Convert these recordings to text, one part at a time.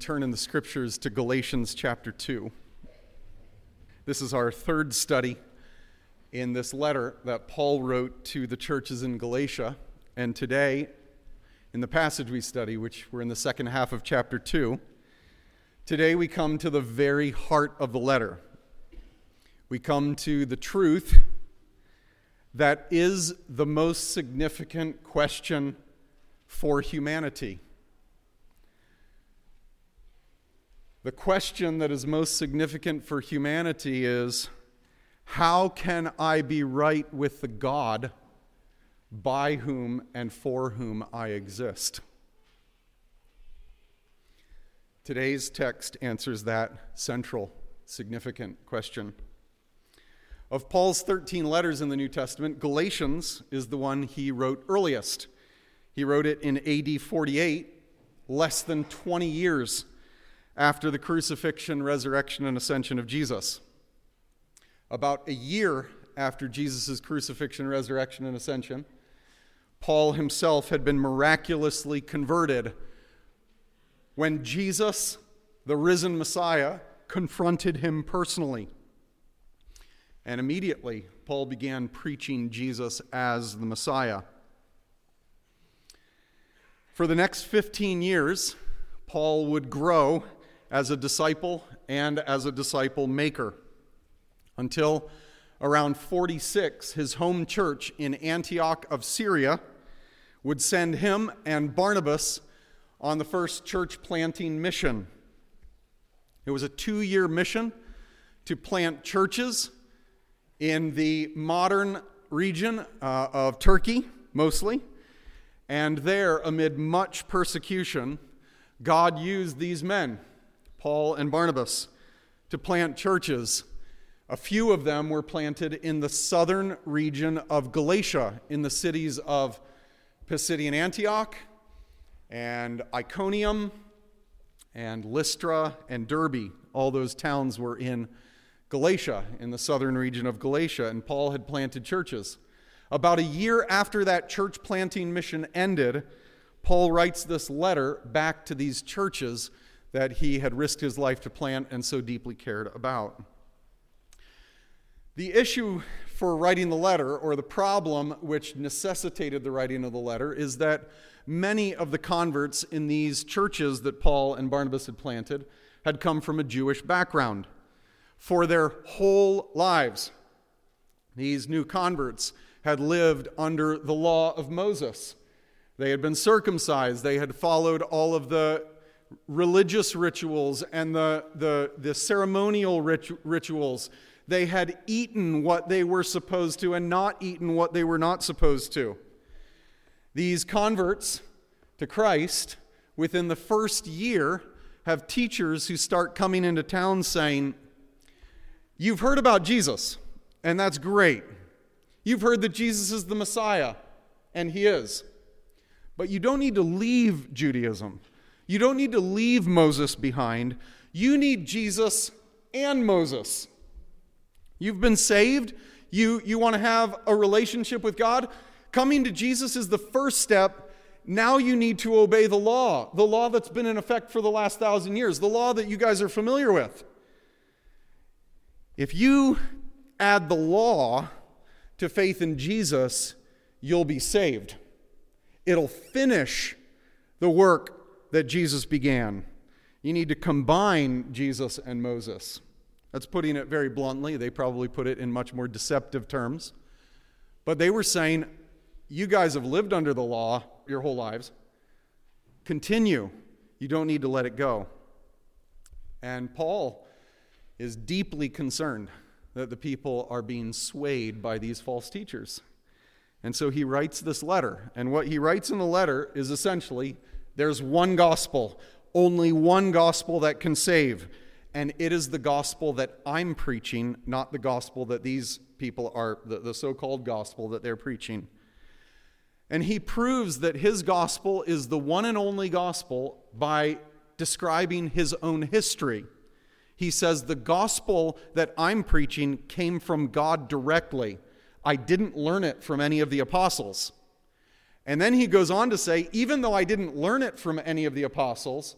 Turn in the scriptures to Galatians chapter 2. This is our third study in this letter that Paul wrote to the churches in Galatia. And today, in the passage we study, which we're in the second half of chapter 2, today we come to the very heart of the letter. We come to the truth that is the most significant question for humanity. The question that is most significant for humanity is, how can I be right with the God by whom and for whom I exist? Today's text answers that central, significant question. Of Paul's 13 letters in the New Testament, Galatians is the one he wrote earliest. He wrote it in AD 48, less than 20 years after the crucifixion, resurrection, and ascension of Jesus. About a year after Jesus' crucifixion, resurrection, and ascension, Paul himself had been miraculously converted when Jesus, the risen Messiah, confronted him personally. And immediately, Paul began preaching Jesus as the Messiah. For the next 15 years, Paul would grow as a disciple and as a disciple maker, until around 46, his home church in Antioch of Syria would send him and Barnabas on the first church planting mission. It was a 2-year mission to plant churches in the modern region of Turkey, mostly, and there, amid much persecution, God used these men, Paul and Barnabas, to plant churches. A few of them were planted in the southern region of Galatia, in the cities of Pisidian Antioch and Iconium and Lystra and Derbe. All those towns were in Galatia, in the southern region of Galatia, and Paul had planted churches. About a year after that church planting mission ended, Paul writes this letter back to these churches that he had risked his life to plant and so deeply cared about. The issue for writing the letter, or the problem which necessitated the writing of the letter, is that many of the converts in these churches that Paul and Barnabas had planted had come from a Jewish background for their whole lives. These new converts had lived under the law of Moses. They had been circumcised. They had followed all of the religious rituals and the ceremonial rituals. They had eaten what they were supposed to and not eaten what they were not supposed to. These converts to Christ, within the first year, have teachers who start coming into town saying, "You've heard about Jesus, and that's great. You've heard that Jesus is the Messiah, and he is. But you don't need to leave Judaism. You don't need to leave Moses behind. You need Jesus and Moses. You've been saved. You want to have a relationship with God. Coming to Jesus is the first step. Now you need to obey the law that's been in effect for the last 1,000 years, the law that you guys are familiar with. If you add the law to faith in Jesus, you'll be saved. It'll finish the work that Jesus began. You need to combine Jesus and Moses." That's putting it very bluntly. They probably put it in much more deceptive terms. But they were saying, you guys have lived under the law your whole lives. Continue. You don't need to let it go. And Paul is deeply concerned that the people are being swayed by these false teachers. And so he writes this letter. And what he writes in the letter is essentially, there's one gospel, only one gospel that can save. And it is the gospel that I'm preaching, not the gospel that these people are, the so-called gospel that they're preaching. And he proves that his gospel is the one and only gospel by describing his own history. He says, the gospel that I'm preaching came from God directly. I didn't learn it from any of the apostles. And then he goes on to say, even though I didn't learn it from any of the apostles,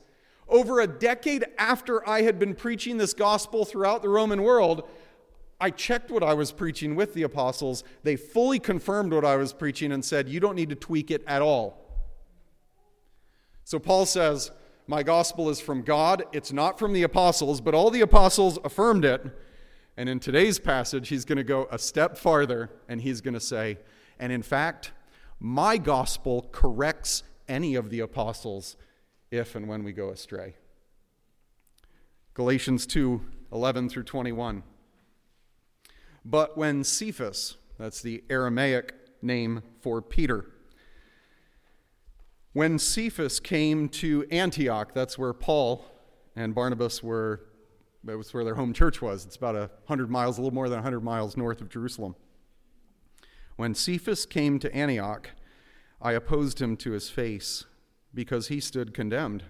over a decade after I had been preaching this gospel throughout the Roman world, I checked what I was preaching with the apostles. They fully confirmed what I was preaching and said, you don't need to tweak it at all. So Paul says, my gospel is from God. It's not from the apostles, but all the apostles affirmed it. And in today's passage, he's going to go a step farther, and he's going to say, and in fact, my gospel corrects any of the apostles if and when we go astray. Galatians 2:11 through 21. But when Cephas, that's the Aramaic name for Peter, when Cephas came to Antioch, that's where Paul and Barnabas were, that was where their home church was. It's about 100 miles, a little more than 100 miles north of Jerusalem. When Cephas came to Antioch, I opposed him to his face because he stood condemned.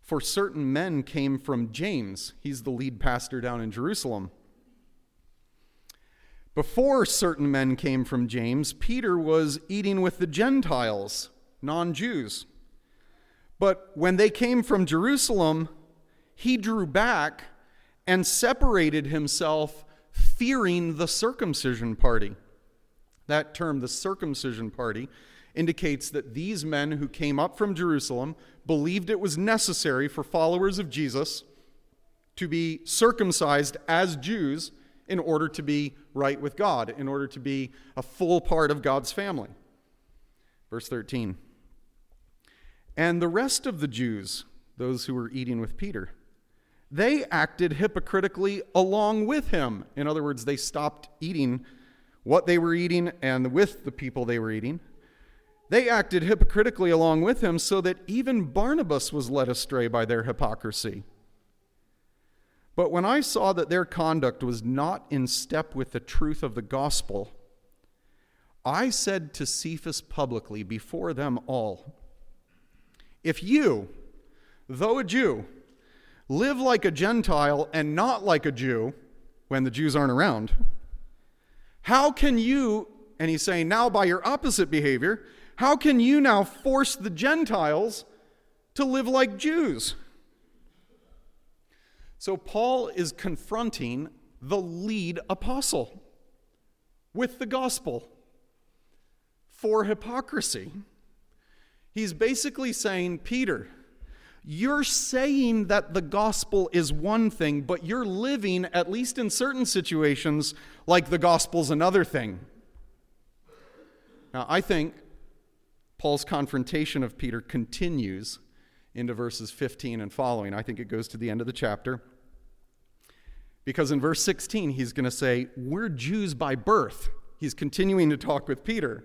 For certain men came from James. He's the lead pastor down in Jerusalem. Before certain men came from James, Peter was eating with the Gentiles, non-Jews. But when they came from Jerusalem, he drew back and separated himself, fearing the circumcision party. That term, the circumcision party, indicates that these men who came up from Jerusalem believed it was necessary for followers of Jesus to be circumcised as Jews in order to be right with God, in order to be a full part of God's family. Verse 13. And the rest of the Jews, those who were eating with Peter, they acted hypocritically along with him. In other words, they stopped eating what they were eating and with the people they were eating. They acted hypocritically along with him so that even Barnabas was led astray by their hypocrisy. But when I saw that their conduct was not in step with the truth of the gospel, I said to Cephas publicly before them all, if you, though a Jew, live like a Gentile and not like a Jew when the Jews aren't around, how can you, and he's saying now by your opposite behavior, how can you now force the Gentiles to live like Jews? So Paul is confronting the lead apostle with the gospel for hypocrisy. He's basically saying, Peter, you're saying that the gospel is one thing, but you're living, at least in certain situations, like the gospel's another thing. Now, I think Paul's confrontation of Peter continues into verses 15 and following. I think it goes to the end of the chapter. Because in verse 16, he's going to say, we're Jews by birth. He's continuing to talk with Peter.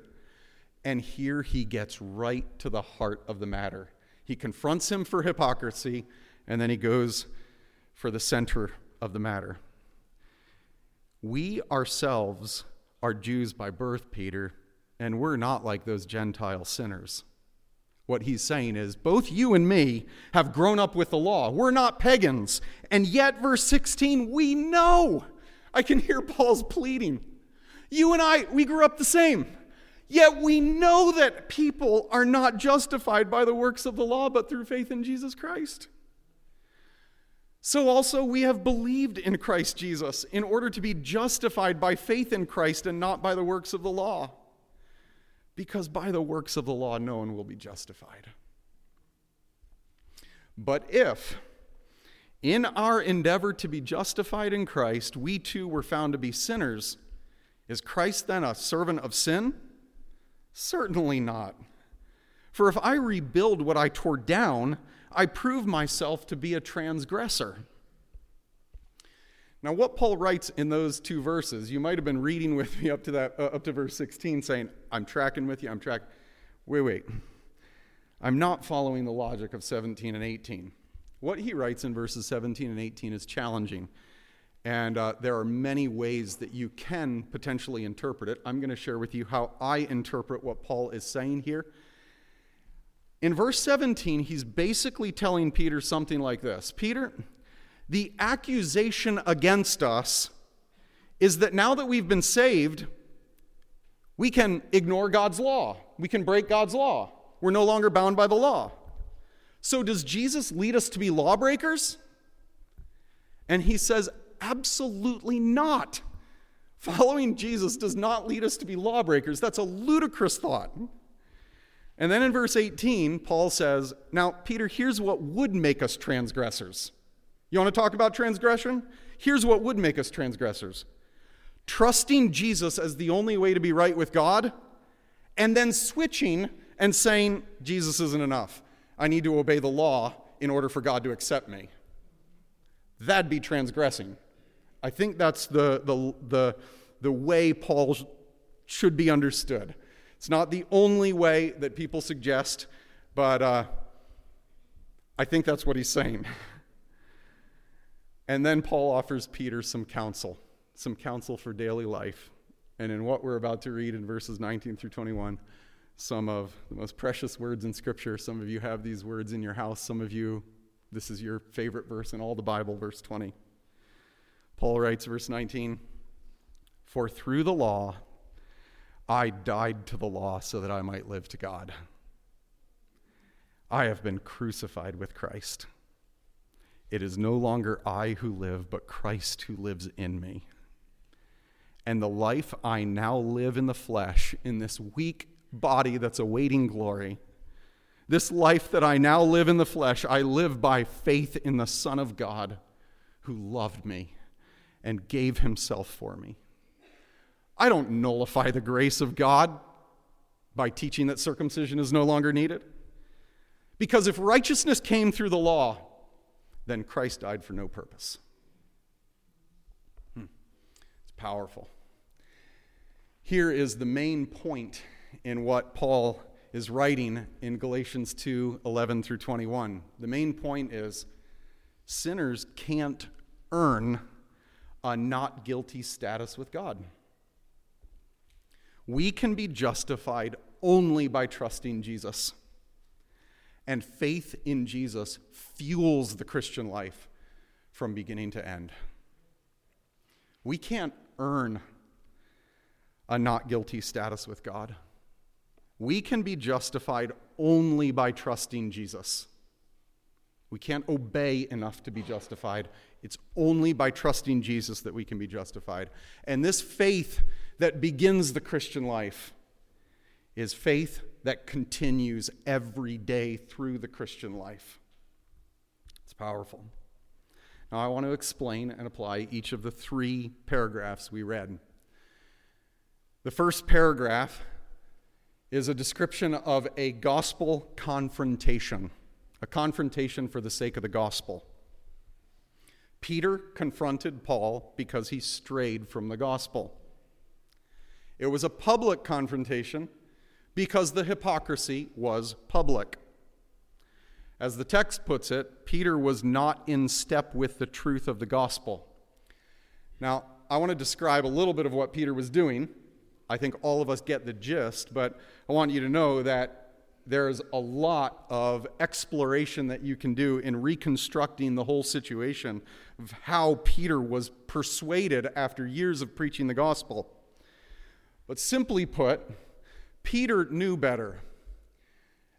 And here he gets right to the heart of the matter. He confronts him for hypocrisy, and then he goes for the center of the matter. We ourselves are Jews by birth, Peter, and we're not like those Gentile sinners. What he's saying is, both you and me have grown up with the law. We're not pagans. And yet, verse 16, we know. I can hear Paul's pleading. You and I, we grew up the same. Yet we know that people are not justified by the works of the law, but through faith in Jesus Christ. So also we have believed in Christ Jesus in order to be justified by faith in Christ and not by the works of the law. Because by the works of the law, no one will be justified. But if, in our endeavor to be justified in Christ, we too were found to be sinners, is Christ then a servant of sin? Certainly not. For if I rebuild what I tore down, I prove myself to be a transgressor. Now, what Paul writes in those two verses, you might have been reading with me up to that, up to verse 16, saying, I'm tracking with you, Wait. I'm not following the logic of 17 and 18. What he writes in verses 17 and 18 is challenging. And there are many ways that you can potentially interpret it. I'm going to share with you how I interpret what Paul is saying here. In verse 17, he's basically telling Peter something like this. Peter, the accusation against us is that now that we've been saved, we can ignore God's law. We can break God's law. We're no longer bound by the law. So does Jesus lead us to be lawbreakers? And he says, absolutely not. Following Jesus does not lead us to be lawbreakers. That's a ludicrous thought. And then in verse 18, Paul says, now, Peter, here's what would make us transgressors. You want to talk about transgression? Here's what would make us transgressors. Trusting Jesus as the only way to be right with God, and then switching and saying, Jesus isn't enough. I need to obey the law in order for God to accept me. That'd be transgressing. I think that's the way Paul should be understood. It's not the only way that people suggest, but I think that's what he's saying. And then Paul offers Peter some counsel for daily life. And in what we're about to read in verses 19 through 21, some of the most precious words in Scripture. Some of you have these words in your house. Some of you, this is your favorite verse in all the Bible, verse 20. Paul writes, verse 19, for through the law, I died to the law so that I might live to God. I have been crucified with Christ. It is no longer I who live, but Christ who lives in me. And the life I now live in the flesh, in this weak body that's awaiting glory, this life that I now live in the flesh, I live by faith in the Son of God who loved me and gave himself for me. I don't nullify the grace of God by teaching that circumcision is no longer needed. Because if righteousness came through the law, then Christ died for no purpose. It's powerful. Here is the main point in what Paul is writing in Galatians 2:11 through 21. The main point is sinners can't earn a not guilty status with God. We can be justified only by trusting Jesus. And faith in Jesus fuels the Christian life from beginning to end. We can't earn a not guilty status with God. We can be justified only by trusting Jesus. We can't obey enough to be justified. It's only by trusting Jesus that we can be justified. And this faith that begins the Christian life is faith that continues every day through the Christian life. It's powerful. Now I want to explain and apply each of the three paragraphs we read. The first paragraph is a description of a gospel confrontation, a confrontation for the sake of the gospel. Peter confronted Paul because he strayed from the gospel. It was a public confrontation because the hypocrisy was public. As the text puts it, Peter was not in step with the truth of the gospel. Now, I want to describe a little bit of what Peter was doing. I think all of us get the gist, but I want you to know that there's a lot of exploration that you can do in reconstructing the whole situation of how Peter was persuaded after years of preaching the gospel. But simply put, Peter knew better.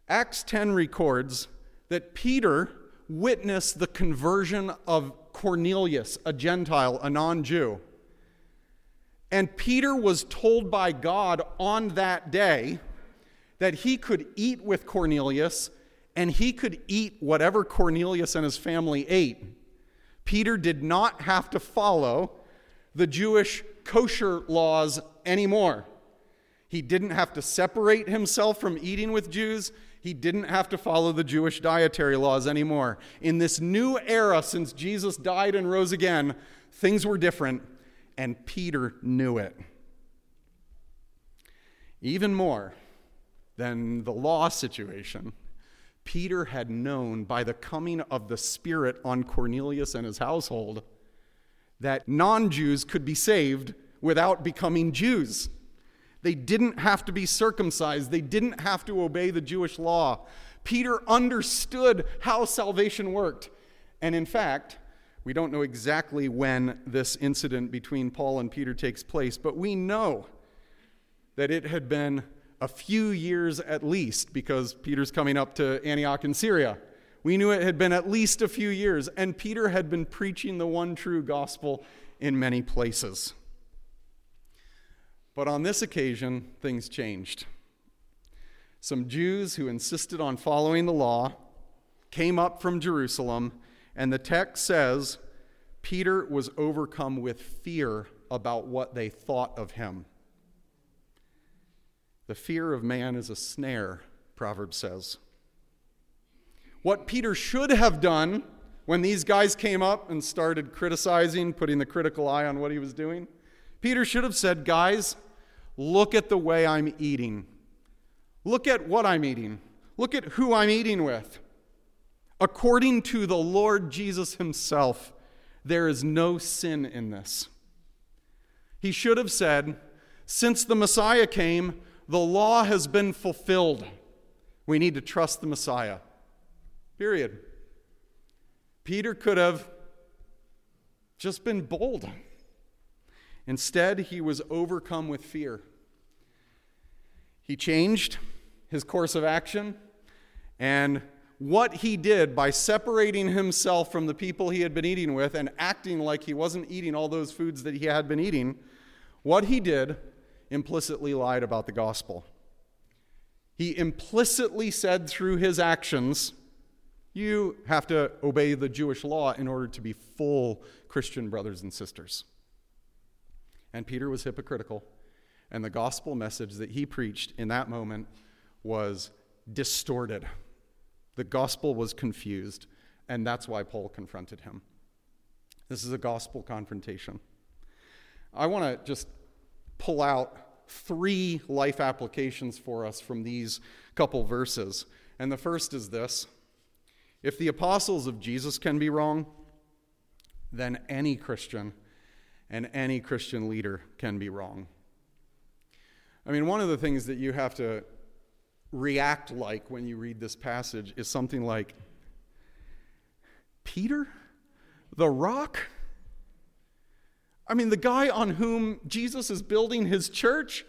Acts 10 records that Peter witnessed the conversion of Cornelius, a Gentile, a non-Jew. And Peter was told by God on that day that he could eat with Cornelius, and he could eat whatever Cornelius and his family ate. Peter did not have to follow the Jewish kosher laws anymore. He didn't have to separate himself from eating with Jews. He didn't have to follow the Jewish dietary laws anymore. In this new era, since Jesus died and rose again, things were different, and Peter knew it. Even more than the law situation, Peter had known by the coming of the Spirit on Cornelius and his household that non-Jews could be saved without becoming Jews. They didn't have to be circumcised. They didn't have to obey the Jewish law. Peter understood how salvation worked. And in fact, we don't know exactly when this incident between Paul and Peter takes place, but we know that it had been a few years at least, because Peter's coming up to Antioch in Syria, We knew it had been at least a few years, and Peter had been preaching the one true gospel in many places. But on this occasion, things changed. Some Jews who insisted on following the law came up from Jerusalem, and the text says Peter was overcome with fear about what they thought of him. The fear of man is a snare, Proverbs says. What Peter should have done when these guys came up and started criticizing, putting the critical eye on what he was doing, Peter should have said, guys, look at the way I'm eating. Look at what I'm eating. Look at who I'm eating with. According to the Lord Jesus himself, there is no sin in this. He should have said, since the Messiah came, the law has been fulfilled. We need to trust the Messiah. Period. Peter could have just been bold. Instead, he was overcome with fear. He changed his course of action, and what he did by separating himself from the people he had been eating with and acting like he wasn't eating all those foods that he had been eating, what he did implicitly lied about the gospel. He implicitly said through his actions, you have to obey the Jewish law in order to be full Christian brothers and sisters. And Peter was hypocritical, and the gospel message that he preached in that moment was distorted. The gospel was confused, and that's why Paul confronted him. This is a gospel confrontation. I want to just pull out three life applications for us from these couple verses. And the first is this. If the apostles of Jesus can be wrong, then any Christian and any Christian leader can be wrong. I mean, one of the things that you have to react like when you read this passage is something like, Peter? The rock? I mean, the guy on whom Jesus is building his church?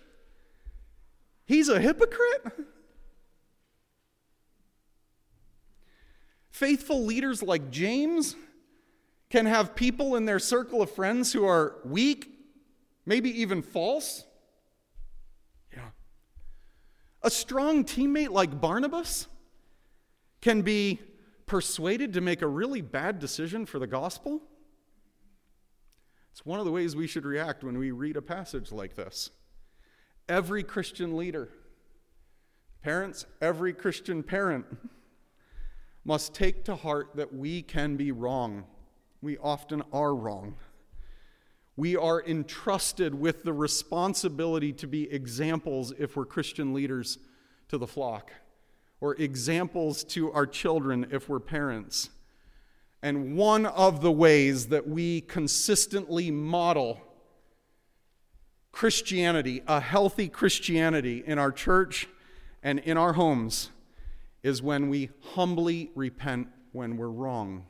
He's a hypocrite? Faithful leaders like James can have people in their circle of friends who are weak, maybe even false. Yeah. A strong teammate like Barnabas can be persuaded to make a really bad decision for the gospel. It's one of the ways we should react when we read a passage like this. Every Christian leader, parents, every Christian parent must take to heart that we can be wrong. We often are wrong. We are entrusted with the responsibility to be examples, if we're Christian leaders, to the flock, or examples to our children if we're parents. And one of the ways that we consistently model Christianity, a healthy Christianity in our church and in our homes, is when we humbly repent when we're wrong.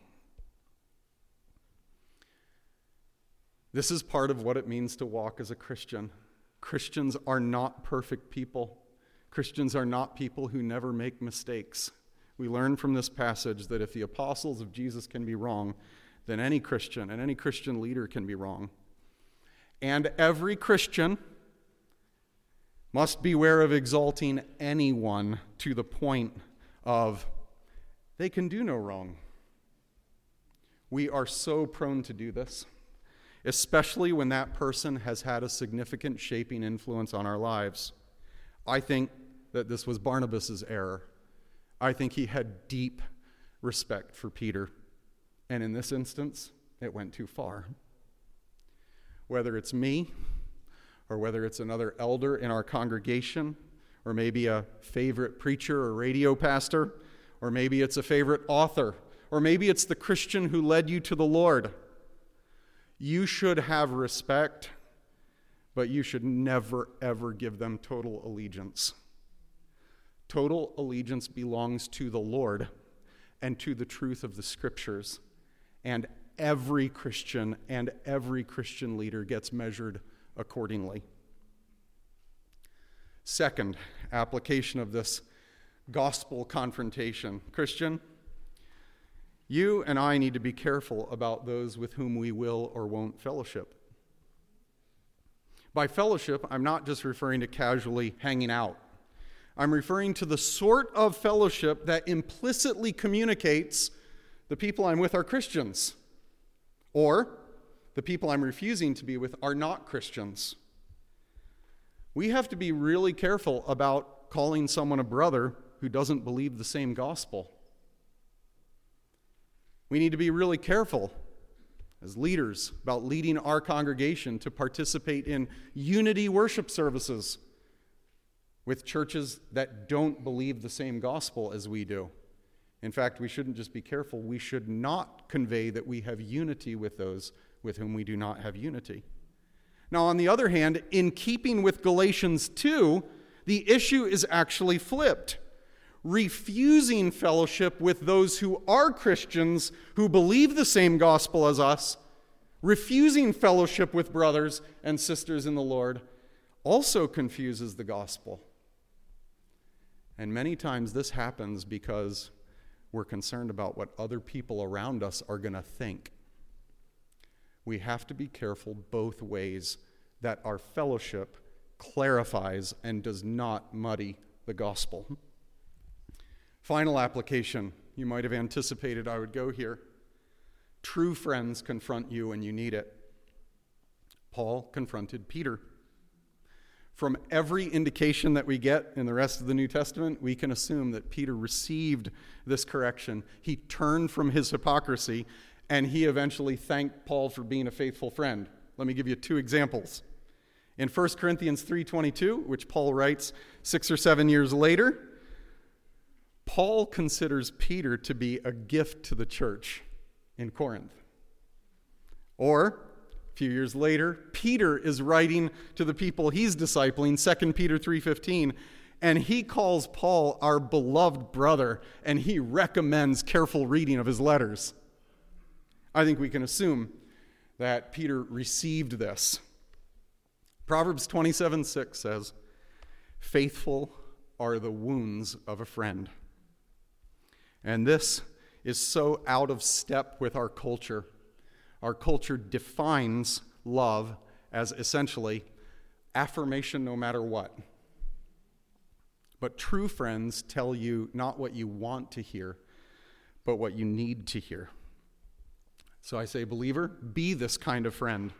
This is part of what it means to walk as a Christian. Christians are not perfect people. Christians are not people who never make mistakes. We learn from this passage that if the apostles of Jesus can be wrong, then any Christian and any Christian leader can be wrong. And every Christian must beware of exalting anyone to the point of they can do no wrong. We are so prone to do this, especially when that person has had a significant shaping influence on our lives. I think that this was Barnabas's error. I think he had deep respect for Peter, and in this instance, it went too far. Whether it's me, or whether it's another elder in our congregation, or maybe a favorite preacher or radio pastor, or maybe it's a favorite author, or maybe it's the Christian who led you to the Lord, you should have respect, but you should never, ever give them total allegiance. Total allegiance belongs to the Lord and to the truth of the Scriptures. And every Christian leader gets measured accordingly. Second application of this gospel confrontation. Christian, You and I need to be careful about those with whom we will or won't fellowship. By fellowship, I'm not just referring to casually hanging out. I'm referring to the sort of fellowship that implicitly communicates the people I'm with are Christians, or the people I'm refusing to be with are not Christians. We have to be really careful about calling someone a brother who doesn't believe the same gospel. We need to be really careful as leaders about leading our congregation to participate in unity worship services with churches that don't believe the same gospel as we do. In fact, we shouldn't just be careful, we should not convey that we have unity with those with whom we do not have unity. Now, on the other hand, in keeping with Galatians 2, the issue is actually flipped. Refusing fellowship with those who are Christians, who believe the same gospel as us, refusing fellowship with brothers and sisters in the Lord, also confuses the gospel. And many times this happens because we're concerned about what other people around us are going to think. We have to be careful both ways that our fellowship clarifies and does not muddy the gospel. Final application. You might have anticipated I would go here. True friends confront you when you need it. Paul confronted Peter. From every indication that we get in the rest of the New Testament, we can assume that Peter received this correction. He turned from his hypocrisy, and he eventually thanked Paul for being a faithful friend. Let me give you two examples. In 1 Corinthians 3:22, which Paul writes 6 or 7 years later, Paul considers Peter to be a gift to the church in Corinth. Or, a few years later, Peter is writing to the people he's discipling, 2 Peter 3:15, and he calls Paul our beloved brother, and he recommends careful reading of his letters. I think we can assume that Peter received this. Proverbs 27:6 says, "Faithful are the wounds of a friend." And this is so out of step with our culture. Our culture defines love as essentially affirmation no matter what. But true friends tell you not what you want to hear, but what you need to hear. So I say, believer, be this kind of friend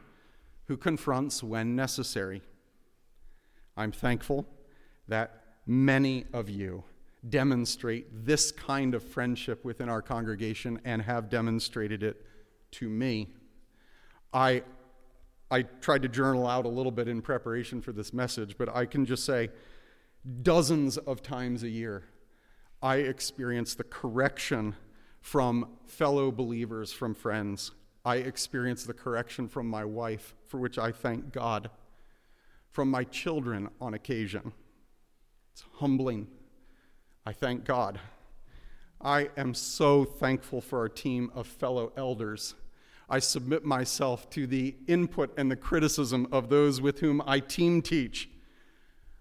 who confronts when necessary. I'm thankful that many of you demonstrate this kind of friendship within our congregation and have demonstrated it to me. I tried to journal out a little bit in preparation for this message, but I can just say dozens of times a year I experience the correction from fellow believers, from friends. I experience the correction from my wife, for which I thank God, from my children on occasion. It's humbling. I thank God. I am so thankful for our team of fellow elders. I submit myself to the input and the criticism of those with whom I team teach.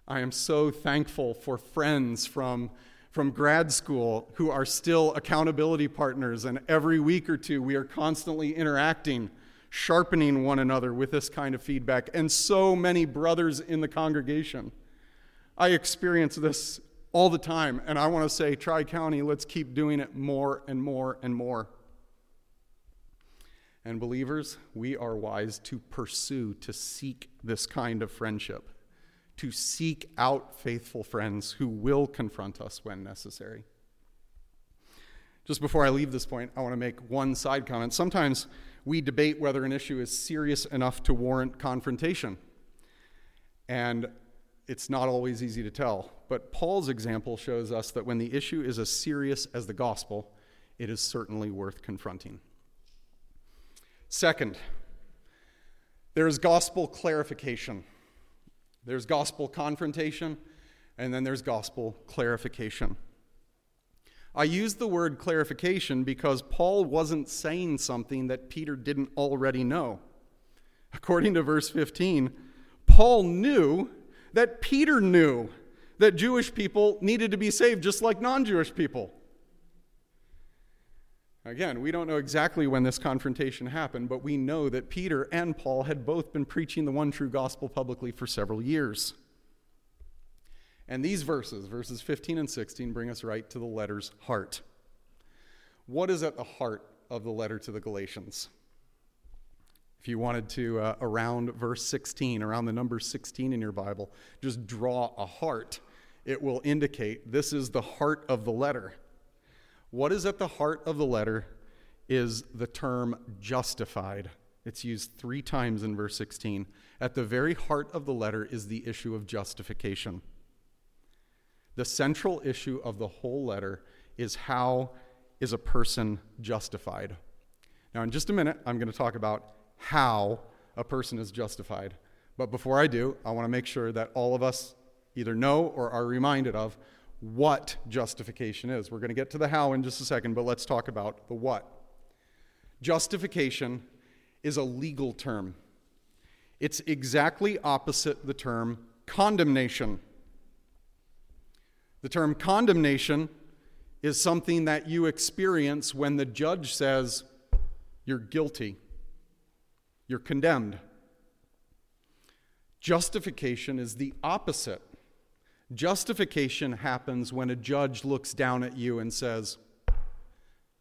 I am so thankful for friends from grad school who are still accountability partners, and every week or two we are constantly interacting, sharpening one another with this kind of feedback, and so many brothers in the congregation. I experience this all the time, and I want to say, Tri-County, let's keep doing it more and more and more. And believers, we are wise to pursue, to seek this kind of friendship, to seek out faithful friends who will confront us when necessary. Just before I leave this point, I want to make one side comment. Sometimes we debate whether an issue is serious enough to warrant confrontation, and it's not always easy to tell, but Paul's example shows us that when the issue is as serious as the gospel, it is certainly worth confronting. Second, there is gospel clarification. There's gospel confrontation, and then there's gospel clarification. I use the word clarification because Paul wasn't saying something that Peter didn't already know. According to verse 15, Paul knew that Peter knew that Jewish people needed to be saved just like non-Jewish people. Again, we don't know exactly when this confrontation happened, but we know that Peter and Paul had both been preaching the one true gospel publicly for several years. And these verses, verses 15 and 16, bring us right to the letter's heart. What is at the heart of the letter to the Galatians? If you wanted to, around verse 16, around the number 16 in your Bible, just draw a heart. It will indicate this is the heart of the letter. What is at the heart of the letter is the term justified. It's used 3 times in verse 16. At the very heart of the letter is the issue of justification. The central issue of the whole letter is how is a person justified. Now, in just a minute, I'm going to talk about how a person is justified. But before I do, I want to make sure that all of us either know or are reminded of what justification is. We're going to get to the how in just a second, but let's talk about the what. Justification is a legal term. It's exactly opposite the term condemnation. The term condemnation is something that you experience when the judge says, you're guilty, you're condemned. Justification is the opposite. Justification happens when a judge looks down at you and says,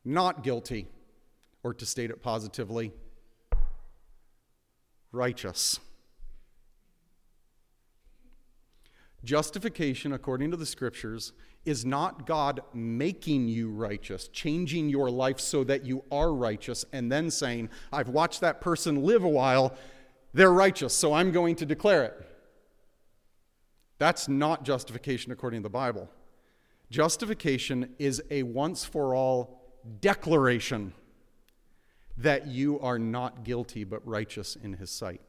not guilty, or to state it positively, righteous. Justification, according to the scriptures, is not God making you righteous, changing your life so that you are righteous, and then saying, I've watched that person live a while, they're righteous, so I'm going to declare it. That's not justification according to the Bible. Justification is a once-for-all declaration that you are not guilty but righteous in his sight.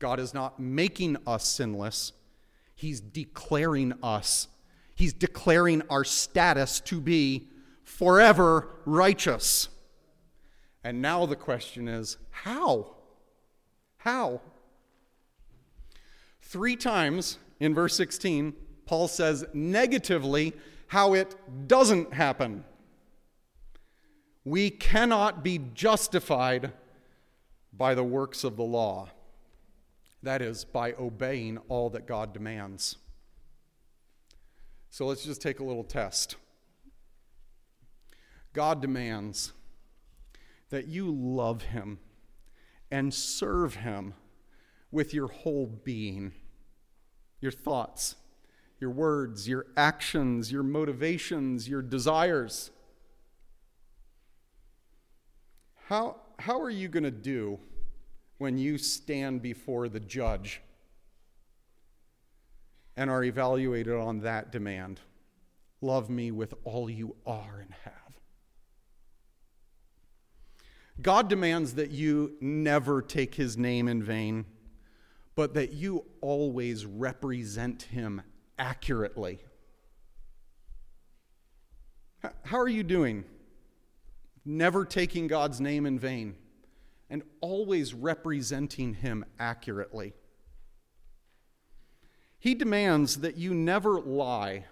God is not making us sinless. He's declaring us. He's declaring our status to be forever righteous. And now the question is, how? How? 3 times in verse 16, Paul says negatively how it doesn't happen. We cannot be justified by the works of the law. That is, by obeying all that God demands. So let's just take a little test. God demands that you love him and serve him with your whole being, your thoughts, your words, your actions, your motivations, your desires. How are you going to do when you stand before the judge and are evaluated on that demand? Love me with all you are and have. God demands that you never take his name in vain, but that you always represent him accurately. How are you doing? Never taking God's name in vain and always representing him accurately. He demands that you never lie,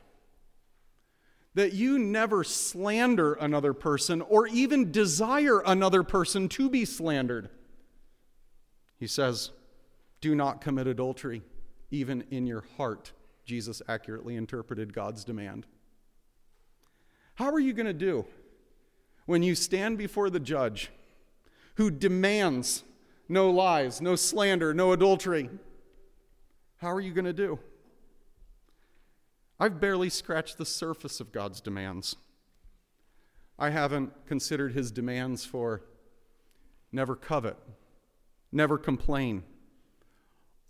that you never slander another person or even desire another person to be slandered. He says, do not commit adultery, even in your heart. Jesus accurately interpreted God's demand. How are you going to do when you stand before the judge who demands no lies, no slander, no adultery? How are you going to do? I've barely scratched the surface of God's demands. I haven't considered his demands for never covet, never complain,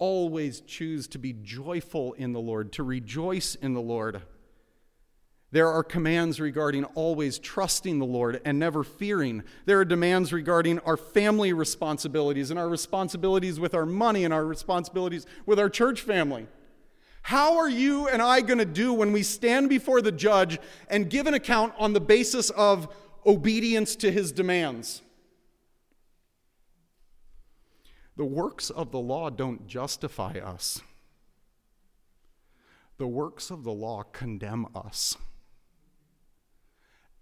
always choose to be joyful in the Lord, to rejoice in the Lord. There are commands regarding always trusting the Lord and never fearing. There are demands regarding our family responsibilities and our responsibilities with our money and our responsibilities with our church family. How are you and I going to do when we stand before the judge and give an account on the basis of obedience to his demands? The works of the law don't justify us. The works of the law condemn us.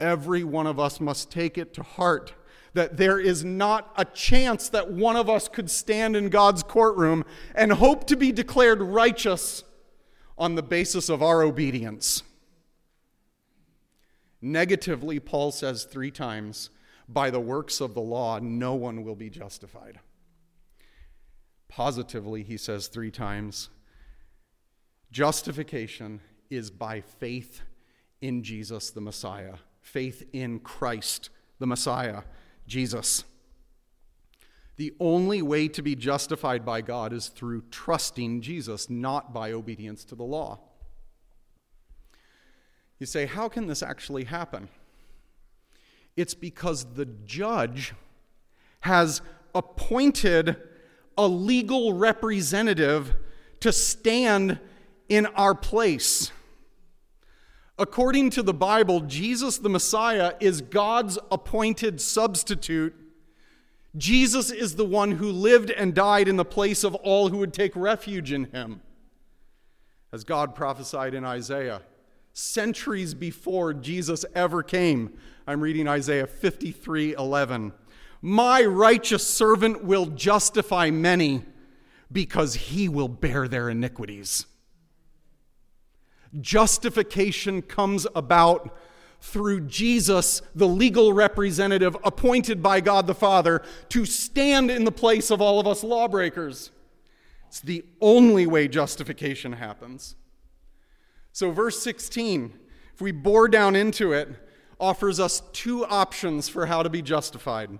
Every one of us must take it to heart that there is not a chance that one of us could stand in God's courtroom and hope to be declared righteous on the basis of our obedience. Negatively, Paul says 3 times, by the works of the law, no one will be justified. Positively, he says 3 times, justification is by faith in Jesus the Messiah, faith in Christ the Messiah, Jesus. The only way to be justified by God is through trusting Jesus, not by obedience to the law. You say, how can this actually happen? It's because the judge has appointed a legal representative to stand in our place. According to the Bible, Jesus the Messiah is God's appointed substitute. Jesus is the one who lived and died in the place of all who would take refuge in him. As God prophesied in Isaiah, centuries before Jesus ever came, I'm reading Isaiah 53:11. My righteous servant will justify many because he will bear their iniquities. Justification comes about through Jesus, the legal representative appointed by God the Father to stand in the place of all of us lawbreakers. It's the only way justification happens. So verse 16, if we bore down into it, offers us 2 options for how to be justified.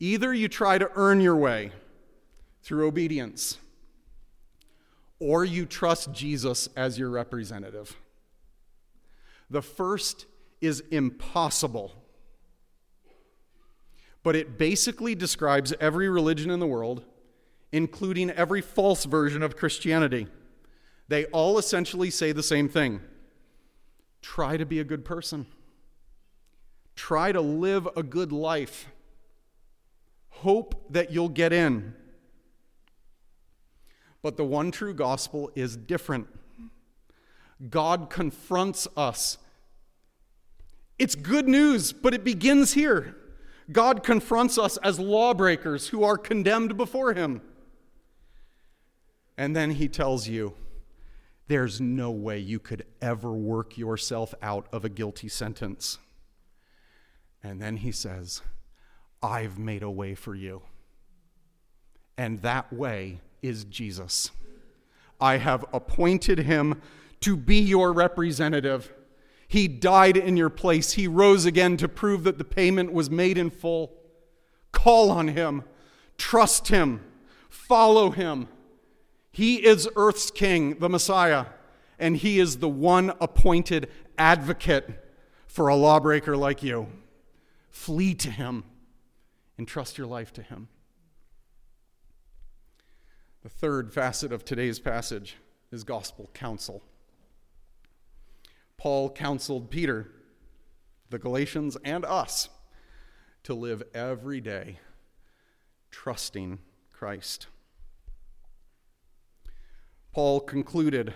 Either you try to earn your way through obedience, or you trust Jesus as your representative. The first is impossible, but it basically describes every religion in the world, including every false version of Christianity. They all essentially say the same thing. Try to be a good person. Try to live a good life. Hope that you'll get in. But the one true gospel is different. God confronts us. It's good news, but it begins here. God confronts us as lawbreakers who are condemned before him. And then he tells you, there's no way you could ever work yourself out of a guilty sentence. And then he says, I've made a way for you. And that way is Jesus. I have appointed him to be your representative. He died in your place. He rose again to prove that the payment was made in full. Call on him. Trust him. Follow him. He is earth's king, the Messiah, and he is the one appointed advocate for a lawbreaker like you. Flee to him and trust your life to him. The third facet of today's passage is gospel counsel. Paul counseled Peter, the Galatians, and us to live every day trusting Christ. Paul concluded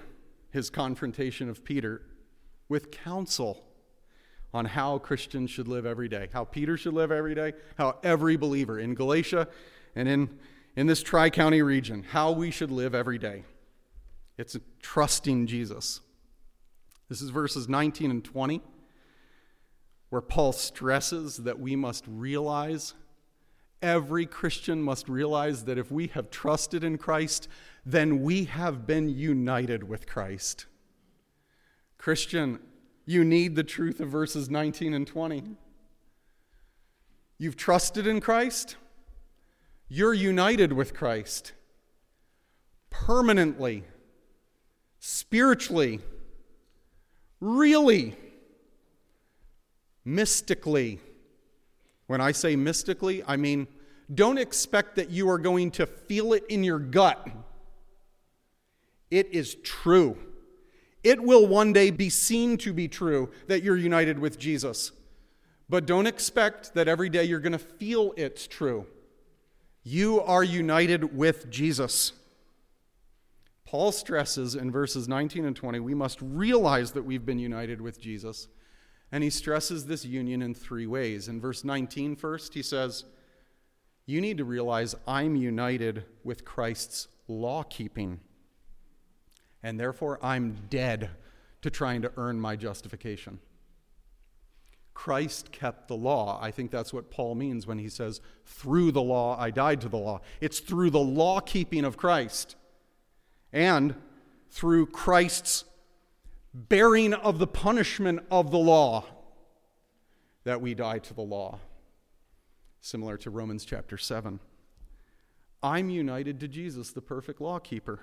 his confrontation of Peter with counsel on how Christians should live every day, how Peter should live every day, how every believer in Galatia and in this Tri-County region, how we should live every day. It's trusting Jesus. This is verses 19 and 20, where Paul stresses that we must realize, every Christian must realize that if we have trusted in Christ, then we have been united with Christ. Christian, you need the truth of verses 19 and 20. You've trusted in Christ. You're united with Christ. Permanently. Spiritually. Really. Mystically. When I say mystically, I mean don't expect that you are going to feel it in your gut. It is true. It will one day be seen to be true that you're united with Jesus. But don't expect that every day you're going to feel it's true. You are united with Jesus. Paul stresses in verses 19 and 20, we must realize that we've been united with Jesus And he stresses this union in three ways. In verse 19 first, he says, you need to realize I'm united with Christ's law-keeping, and therefore I'm dead to trying to earn my justification. Christ kept the law. I think that's what Paul means when he says, through the law I died to the law. It's through the law-keeping of Christ and through Christ's bearing of the punishment of the law that we die to the law. Similar to Romans chapter 7. I'm united to Jesus, the perfect law-keeper.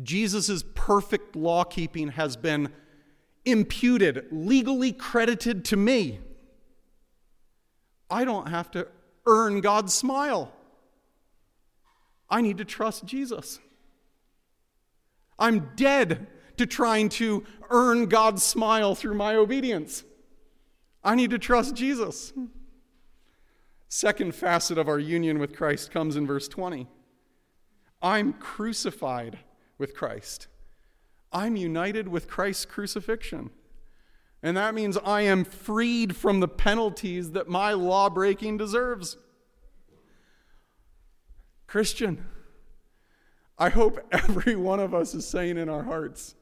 Jesus' perfect law-keeping has been imputed, legally credited to me. I don't have to earn God's smile. I need to trust Jesus. I'm dead to trying to earn God's smile through my obedience. I need to trust Jesus. Second facet of our union with Christ comes in verse 20. I'm crucified with Christ. I'm united with Christ's crucifixion. And that means I am freed from the penalties that my law-breaking deserves. Christian, I hope every one of us is saying in our hearts,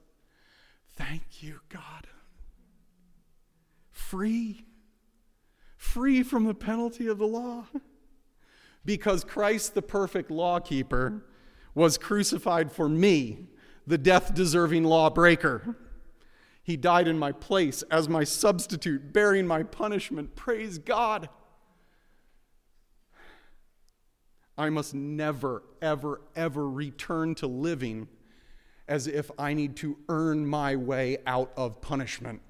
thank you, God. Free from the penalty of the law. Because Christ, the perfect law-keeper, was crucified for me, the death-deserving lawbreaker. He died in my place as my substitute, bearing my punishment. Praise God. I must never, ever, ever return to living as if I need to earn my way out of punishment.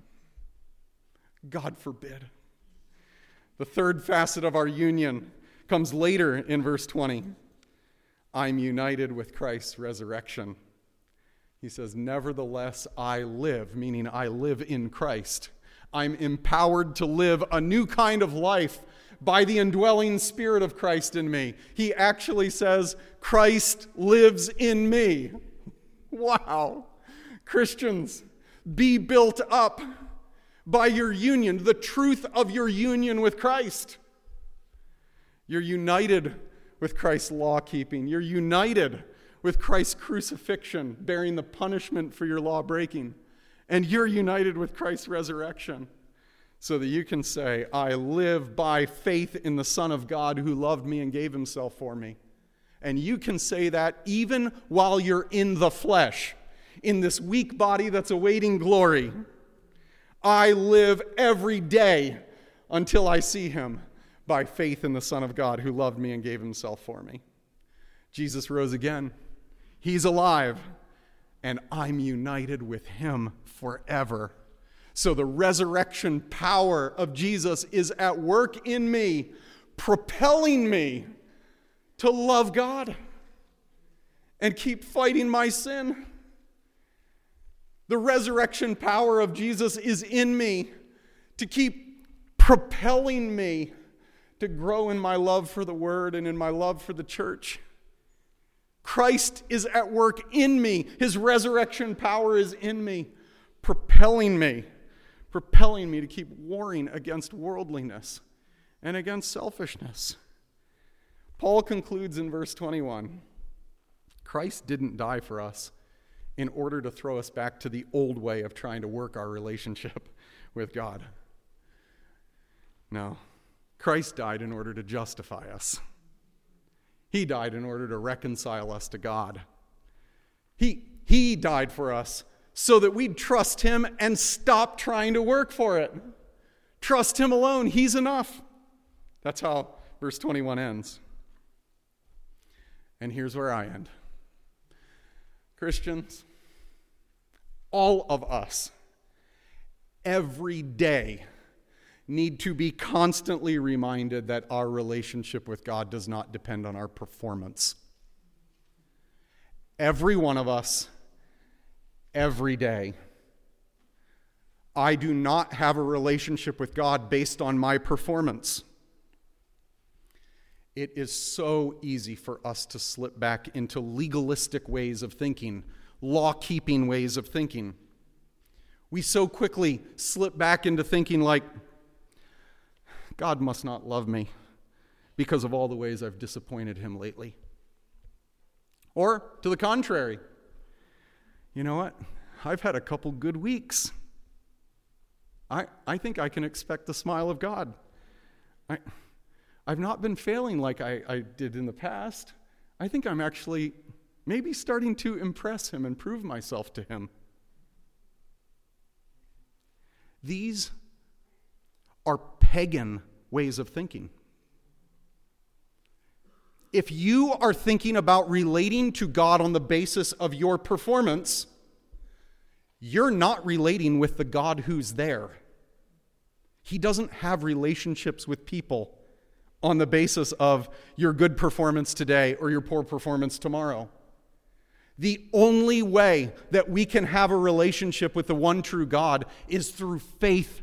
God forbid. The third facet of our union comes later in verse 20. I'm united with Christ's resurrection. He says, nevertheless, I live, meaning I live in Christ. I'm empowered to live a new kind of life by the indwelling Spirit of Christ in me. He actually says, Christ lives in me. Wow. Christians, be built up by your union, the truth of your union with Christ. You're united with Christ's law-keeping. You're united with Christ's crucifixion, bearing the punishment for your law breaking. And you're united with Christ's resurrection so that you can say, I live by faith in the Son of God who loved me and gave himself for me. And you can say that even while you're in the flesh, in this weak body that's awaiting glory. I live every day until I see him by faith in the Son of God who loved me and gave himself for me. Jesus rose again. He's alive, and I'm united with him forever. So the resurrection power of Jesus is at work in me, propelling me to love God and keep fighting my sin. The resurrection power of Jesus is in me to keep propelling me to grow in my love for the Word and in my love for the church. Christ is at work in me. His resurrection power is in me, propelling me to keep warring against worldliness and against selfishness. Paul concludes in verse 21, Christ didn't die for us in order to throw us back to the old way of trying to work our relationship with God. No, Christ died in order to justify us. He died in order to reconcile us to God. He died for us so that we'd trust him and stop trying to work for it. Trust him alone. He's enough. That's how verse 21 ends. And here's where I end. Christians, all of us, every day, need to be constantly reminded that our relationship with God does not depend on our performance. Every one of us, every day. I do not have a relationship with God based on my performance. It is so easy for us to slip back into legalistic ways of thinking, law-keeping ways of thinking. We so quickly slip back into thinking like, God must not love me because of all the ways I've disappointed him lately. Or to the contrary, you know what? I've had a couple good weeks. I think I can expect the smile of God. I've not been failing like I did in the past. I think I'm actually maybe starting to impress him and prove myself to him. These are pagan ways of thinking. If you are thinking about relating to God on the basis of your performance, you're not relating with the God who's there. He doesn't have relationships with people on the basis of your good performance today or your poor performance tomorrow. The only way that we can have a relationship with the one true God is through faith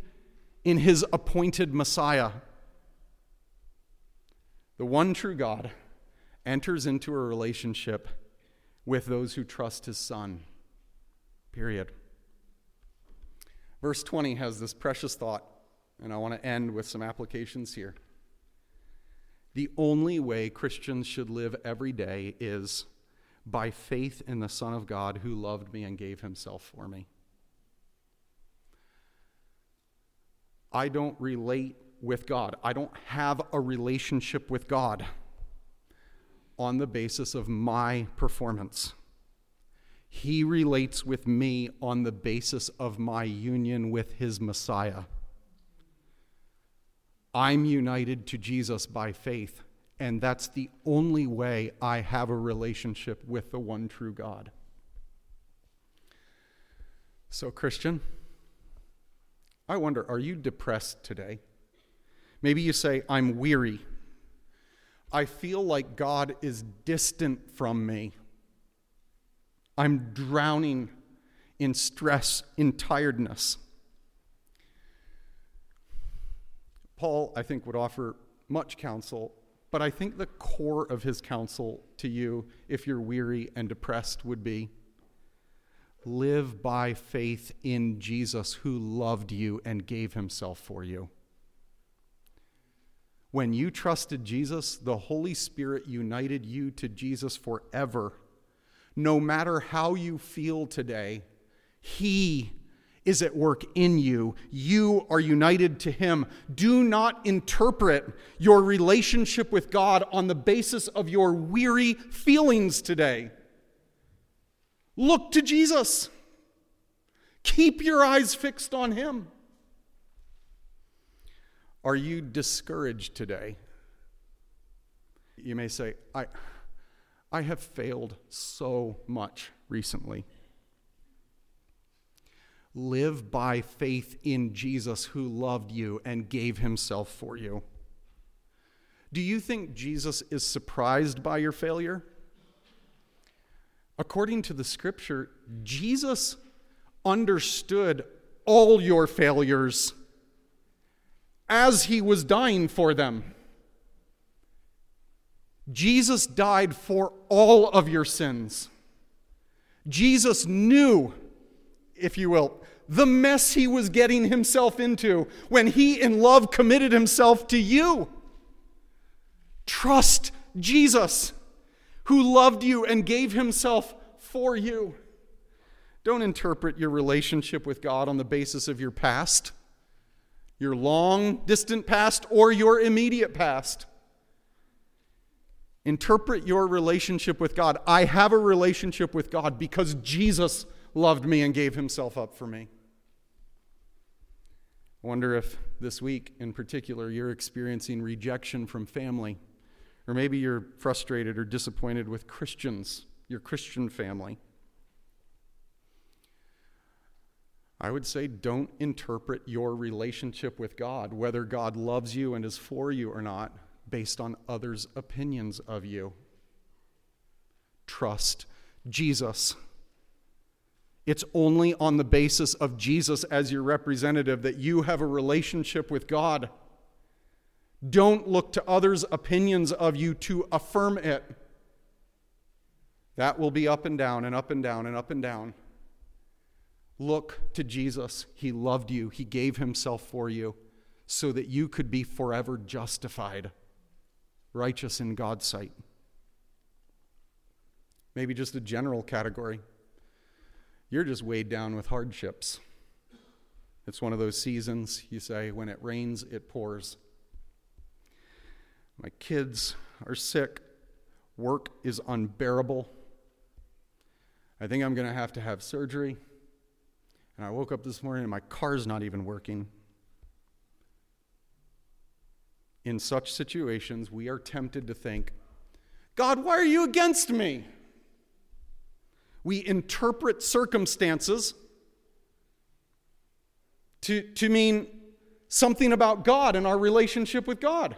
in his appointed Messiah. The one true God enters into a relationship with those who trust his Son. Period. Verse 20 has this precious thought, and I want to end with some applications here. The only way Christians should live every day is by faith in the Son of God who loved me and gave himself for me. I don't relate with God. I don't have a relationship with God on the basis of my performance. He relates with me on the basis of my union with his Messiah. I'm united to Jesus by faith, and that's the only way I have a relationship with the one true God. So, Christian, I wonder, are you depressed today? Maybe you say, I'm weary. I feel like God is distant from me. I'm drowning in stress, in tiredness. Paul, I think, would offer much counsel, but I think the core of his counsel to you, if you're weary and depressed, would be live by faith in Jesus who loved you and gave himself for you. When you trusted Jesus, the Holy Spirit united you to Jesus forever. No matter how you feel today, he is at work in you. You are united to him. Do not interpret your relationship with God on the basis of your weary feelings today. Look to Jesus. Keep your eyes fixed on him. Are you discouraged today? You may say, I have failed so much recently. Live by faith in Jesus who loved you and gave himself for you. Do you think Jesus is surprised by your failure? According to the scripture, Jesus understood all your failures as he was dying for them. Jesus died for all of your sins. Jesus knew, if you will, the mess he was getting himself into when he in love committed himself to you. Trust Jesus who loved you and gave himself for you. Don't interpret your relationship with God on the basis of your past, your long distant past or your immediate past. Interpret your relationship with God. I have a relationship with God because Jesus loved me and gave himself up for me. I wonder if this week in particular you're experiencing rejection from family, or maybe you're frustrated or disappointed with Christians, your Christian family. I would say don't interpret your relationship with God, whether God loves you and is for you or not, based on others' opinions of you. Trust Jesus. It's only on the basis of Jesus as your representative that you have a relationship with God. Don't look to others' opinions of you to affirm it. That will be up and down and up and down and up and down. Look to Jesus. He loved you. He gave himself for you so that you could be forever justified, righteous in God's sight. Maybe just a general category. You're just weighed down with hardships. It's one of those seasons, you say, when it rains, it pours. My kids are sick. Work is unbearable. I think I'm going to have surgery. And I woke up this morning and my car's not even working. In such situations, we are tempted to think, God, why are you against me? We interpret circumstances to mean something about God and our relationship with God.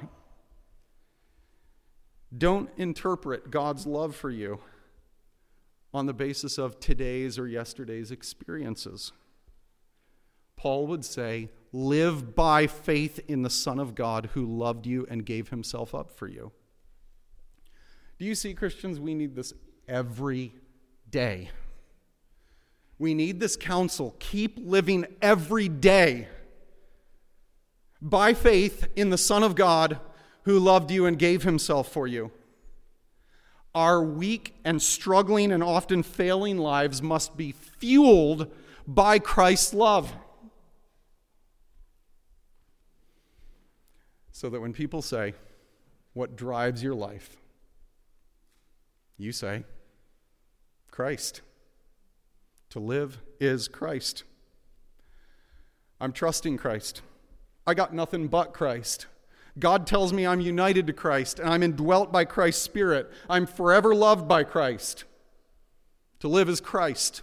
Don't interpret God's love for you on the basis of today's or yesterday's experiences. Paul would say, live by faith in the Son of God who loved you and gave himself up for you. Do you see, Christians, we need this every day. We need this counsel. Keep living every day by faith in the Son of God who loved you and gave himself for you. Our weak and struggling and often failing lives must be fueled by Christ's love. So that when people say, what drives your life? You say, Christ. To live is Christ. I'm trusting Christ. I got nothing but Christ. God tells me I'm united to Christ and I'm indwelt by Christ's Spirit. I'm forever loved by Christ. To live is Christ.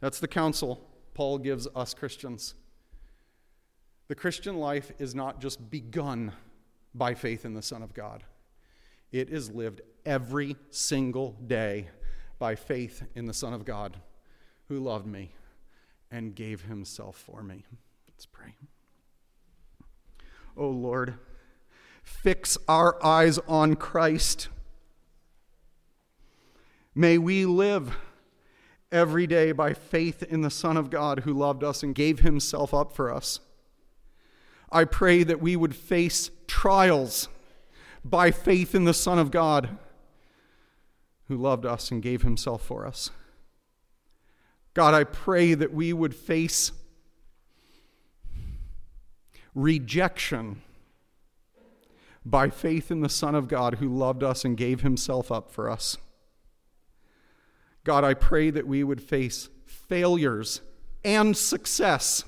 That's the counsel Paul gives us Christians. The Christian life is not just begun by faith in the Son of God. It is lived every single day by faith in the Son of God who loved me and gave himself for me. Let's pray. Oh Lord, fix our eyes on Christ. May we live every day by faith in the Son of God who loved us and gave himself up for us. I pray that we would face trials by faith in the Son of God who loved us and gave himself for us. God, I pray that we would face rejection by faith in the Son of God who loved us and gave himself up for us. God, I pray that we would face failures and success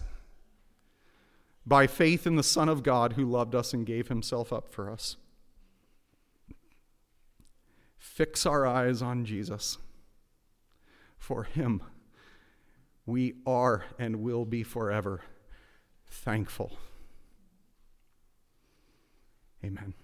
by faith in the Son of God who loved us and gave himself up for us. Fix our eyes on Jesus. For him, we are and will be forever thankful. Amen.